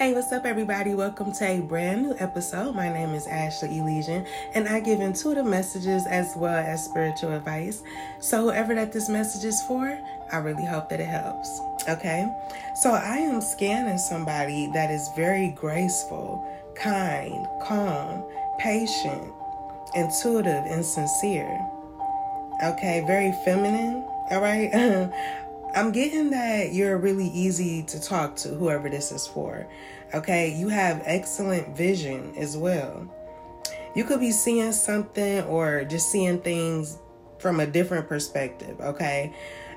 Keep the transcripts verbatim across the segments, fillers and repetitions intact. Hey, what's up, everybody? Welcome to a brand new episode. My name is Ashley Elysian, and I give intuitive messages as well as spiritual advice. So whoever that this message is for, I really hope that it helps, okay? So I am scanning somebody that is very graceful, kind, calm, patient, intuitive, and sincere, okay? Very feminine, all right? I'm getting that you're really easy to talk to, whoever this is for, okay? You have excellent vision as well. You could be seeing something or just seeing things from a different perspective, okay?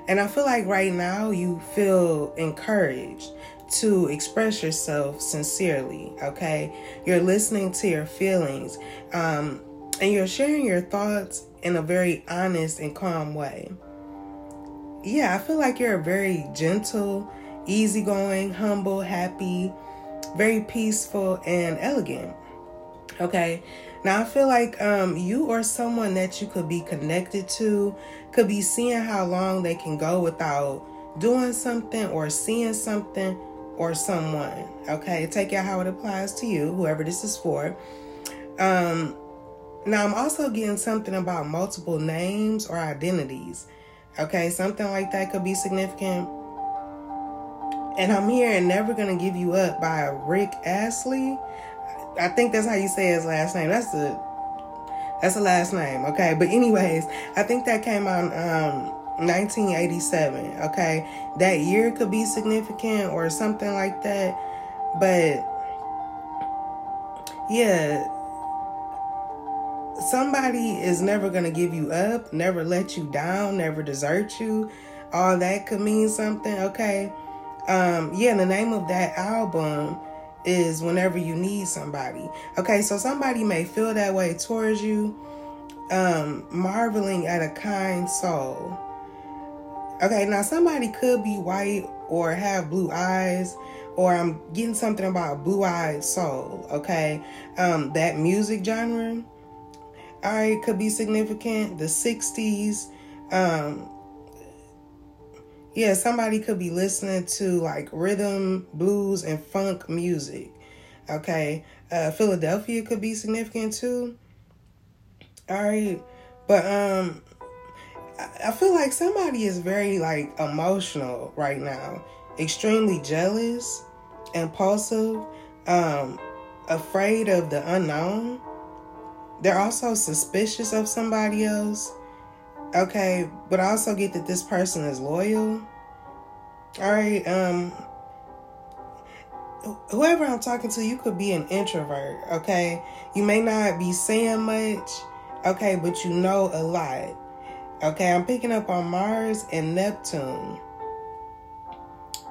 And I feel like right now you feel encouraged to express yourself sincerely, okay? You're listening to your feelings, um, and you're sharing your thoughts in a very honest and calm way. Yeah, I feel like you're very gentle, easygoing, humble, happy, very peaceful, and elegant. Okay, now I feel like um, you or someone that you could be connected to could be seeing how long they can go without doing something or seeing something or someone. Okay, take it how it applies to you, whoever this is for. Um, now I'm also getting something about multiple names or identities. Okay, something like that could be significant. And I'm hearing Never Gonna Give You Up by Rick Astley. I think that's how you say his last name. That's the that's the last name, okay? But anyways, I think that came out um nineteen eighty-seven, okay? That year could be significant or something like that. But yeah, somebody is never going to give you up, never let you down, never desert you. All that could mean something, okay? Um, yeah, the name of that album is Whenever You Need Somebody. Okay, so somebody may feel that way towards you, um, marveling at a kind soul. Okay, now somebody could be white or have blue eyes, or I'm getting something about blue-eyed soul, okay? Um, that music genre. All right, could be significant. The sixties. Um, yeah, somebody could be listening to like rhythm, blues, and funk music. Okay. Uh, Philadelphia could be significant too. All right. But um, I feel like somebody is very like emotional right now. Extremely jealous, impulsive, um, afraid of the unknown. They're also suspicious of somebody else, okay? But I also get that this person is loyal. All right, um, whoever I'm talking to, you could be an introvert, okay? You may not be saying much, okay, but you know a lot, okay? I'm picking up on Mars and Neptune,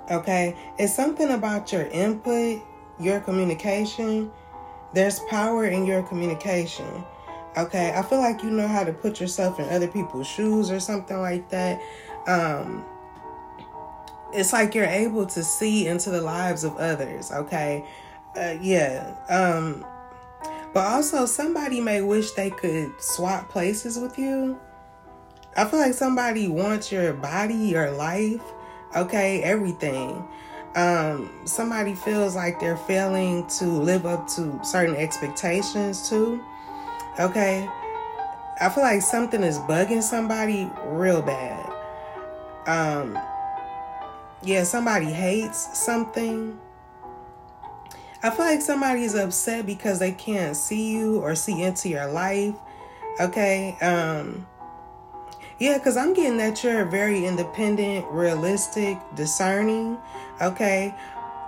okay? It's something about your input, your communication. There's power in your communication, okay? I feel like you know how to put yourself in other people's shoes or something like that. Um, it's like you're able to see into the lives of others, okay? Uh, yeah. Um, but also, somebody may wish they could swap places with you. I feel like somebody wants your body, your life, okay? Everything. Um, somebody feels like they're failing to live up to certain expectations too. Okay. I feel like something is bugging somebody real bad. Um, yeah, somebody hates something. I feel like somebody is upset because they can't see you or see into your life. Okay. Um, Yeah, because I'm getting that you're very independent, realistic, discerning, okay?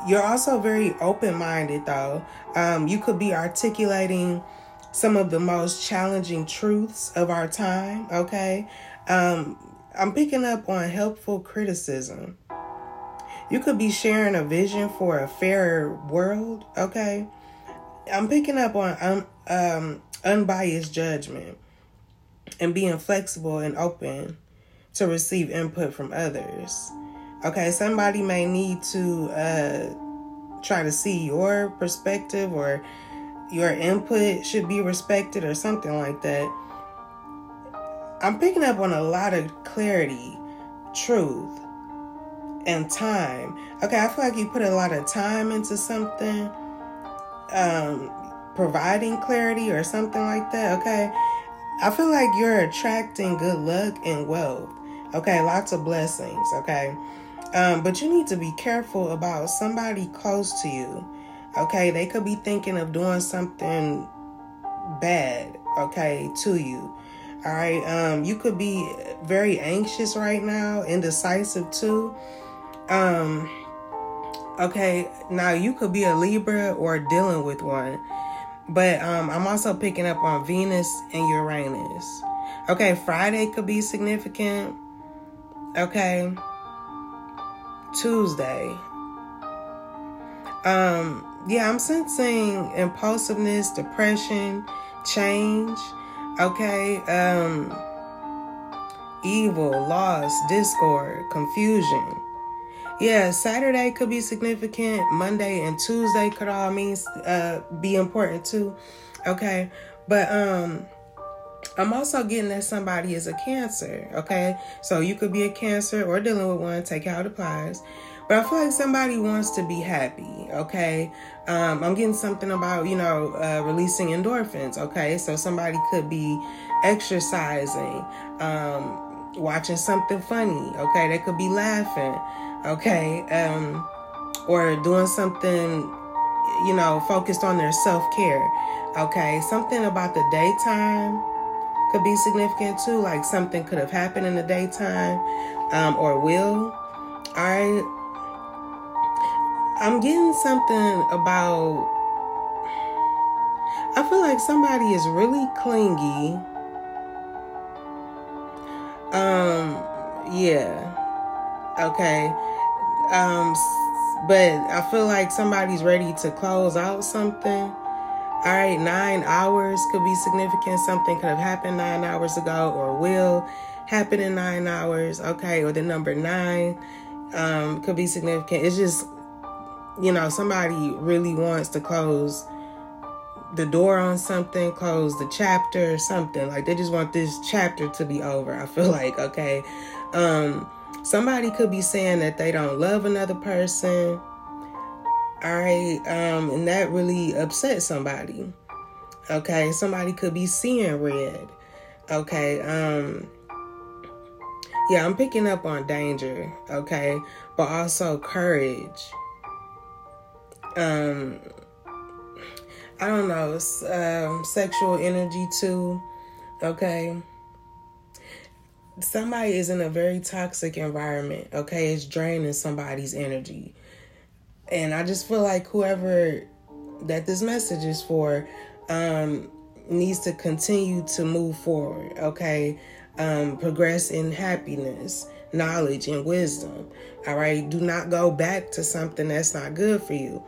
You're also very open-minded, though. Um, you could be articulating some of the most challenging truths of our time, okay? Um, I'm picking up on helpful criticism. You could be sharing a vision for a fairer world, okay? I'm picking up on um, um, unbiased judgment. And being flexible and open to receive input from others. Okay, somebody may need to uh, try to see your perspective, or your input should be respected or something like that. I'm picking up on a lot of clarity, truth, and time. Okay, I feel like you put a lot of time into something, um, providing clarity or something like that. Okay, I feel like you're attracting good luck and wealth. Okay, lots of blessings. Okay, um, but you need to be careful about somebody close to you. Okay, they could be thinking of doing something bad, okay, to you. All right, um, you could be very anxious right now, indecisive too. Um, okay, now you could be a Libra or dealing with one, but um, I'm also picking up on Venus and Uranus. Okay, Friday could be significant. Okay, Tuesday. Um, yeah, I'm sensing impulsiveness, depression, change. Okay, um, evil, loss, discord, confusion. Yeah, Saturday could be significant. Monday and Tuesday could all mean, uh, be important too. Okay, but um, I'm also getting that somebody is a Cancer. Okay, so you could be a Cancer or dealing with one. Take how it applies. But I feel like somebody wants to be happy, okay? Um, I'm getting something about, you know, uh, releasing endorphins, okay? So somebody could be exercising, um, watching something funny, okay? They could be laughing, okay? Um, or doing something, you know, focused on their self-care, okay? Something about the daytime could be significant too, like something could have happened in the daytime, um, or will. All right. I'm getting something about, I feel like somebody is really clingy. Um, yeah. Okay. Um, but I feel like somebody's ready to close out something. All right. Nine hours could be significant. Something could have happened nine hours ago or will happen in nine hours. Okay. Or the number nine, um, could be significant. It's just, you know, somebody really wants to close the door on something, close the chapter or something. Like, they just want this chapter to be over, I feel like, okay? Um, somebody could be saying that they don't love another person, all right? Um, and that really upsets somebody, okay? Somebody could be seeing red, okay? Um, yeah, I'm picking up on danger, okay? But also courage. Um, I don't know, um, sexual energy too, okay? Somebody is in a very toxic environment, okay? It's draining somebody's energy. And I just feel like whoever that this message is for, um, needs to continue to move forward, okay? Um, progress in happiness, knowledge, and wisdom, all right? Do not go back to something that's not good for you,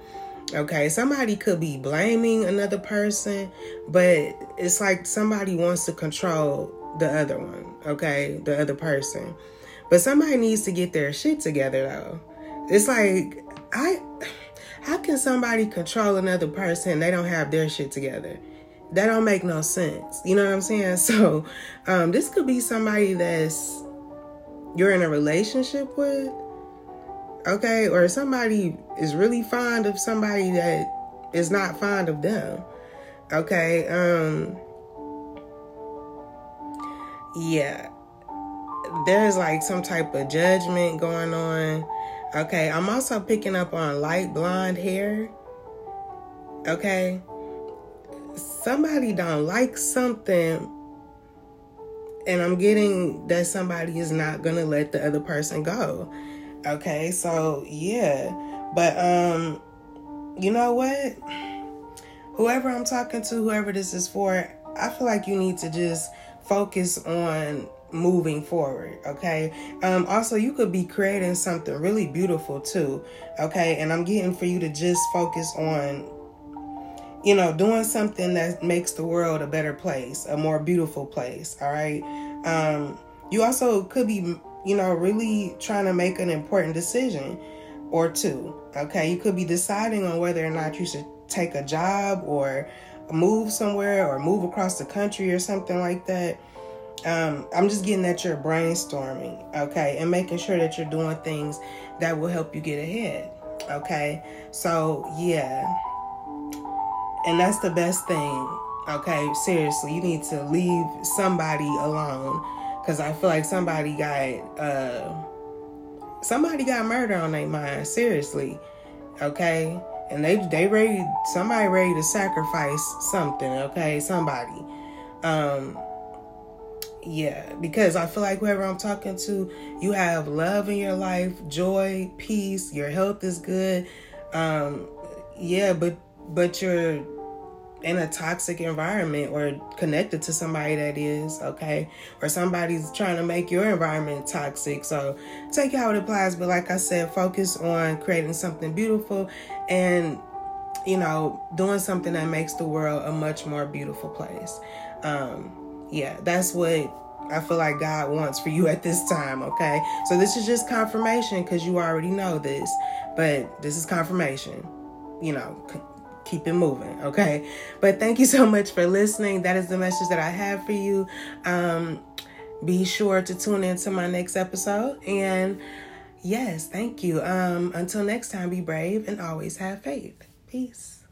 okay? Somebody could be blaming another person, but it's like somebody wants to control the other one, okay? The other person. But somebody needs to get their shit together, though. It's like, I, how can somebody control another person and they don't have their shit together? That don't make no sense, you know what I'm saying? So, um, this could be somebody that's you're in a relationship with, okay? Or somebody is really fond of somebody that is not fond of them, okay? Um, yeah, there's like some type of judgment going on, okay? I'm also picking up on light blonde hair, okay? Somebody don't like something, and I'm getting that somebody is not going to let the other person go. Okay, so yeah. But, um, you know what? Whoever I'm talking to, whoever this is for, I feel like you need to just focus on moving forward, okay? Um, also, you could be creating something really beautiful too, okay? And I'm getting for you to just focus on, you know, doing something that makes the world a better place, a more beautiful place, all right? Um, you also could be, you know, really trying to make an important decision or two, okay? You could be deciding on whether or not you should take a job or move somewhere or move across the country or something like that, Um, I'm just getting at your brainstorming, okay, and making sure that you're doing things that will help you get ahead, okay? So, yeah, and that's the best thing, okay? Seriously, you need to leave somebody alone, because I feel like somebody got, uh, somebody got murder on their mind, seriously, okay? And they, they ready, somebody ready to sacrifice something, okay? Somebody, um... Yeah, because I feel like whoever I'm talking to, you have love in your life, joy, peace, your health is good. Um, yeah, but but you're in a toxic environment or connected to somebody that is, okay? Or somebody's trying to make your environment toxic. So take it how it applies. But like I said, focus on creating something beautiful and, you know, doing something that makes the world a much more beautiful place. Um Yeah, that's what I feel like God wants for you at this time, okay? So this is just confirmation because you already know this, but this is confirmation. You know, c- keep it moving, okay? But thank you so much for listening. That is the message that I have for you. Um, be sure to tune in to my next episode. And yes, thank you. Um, until next time, be brave and always have faith. Peace.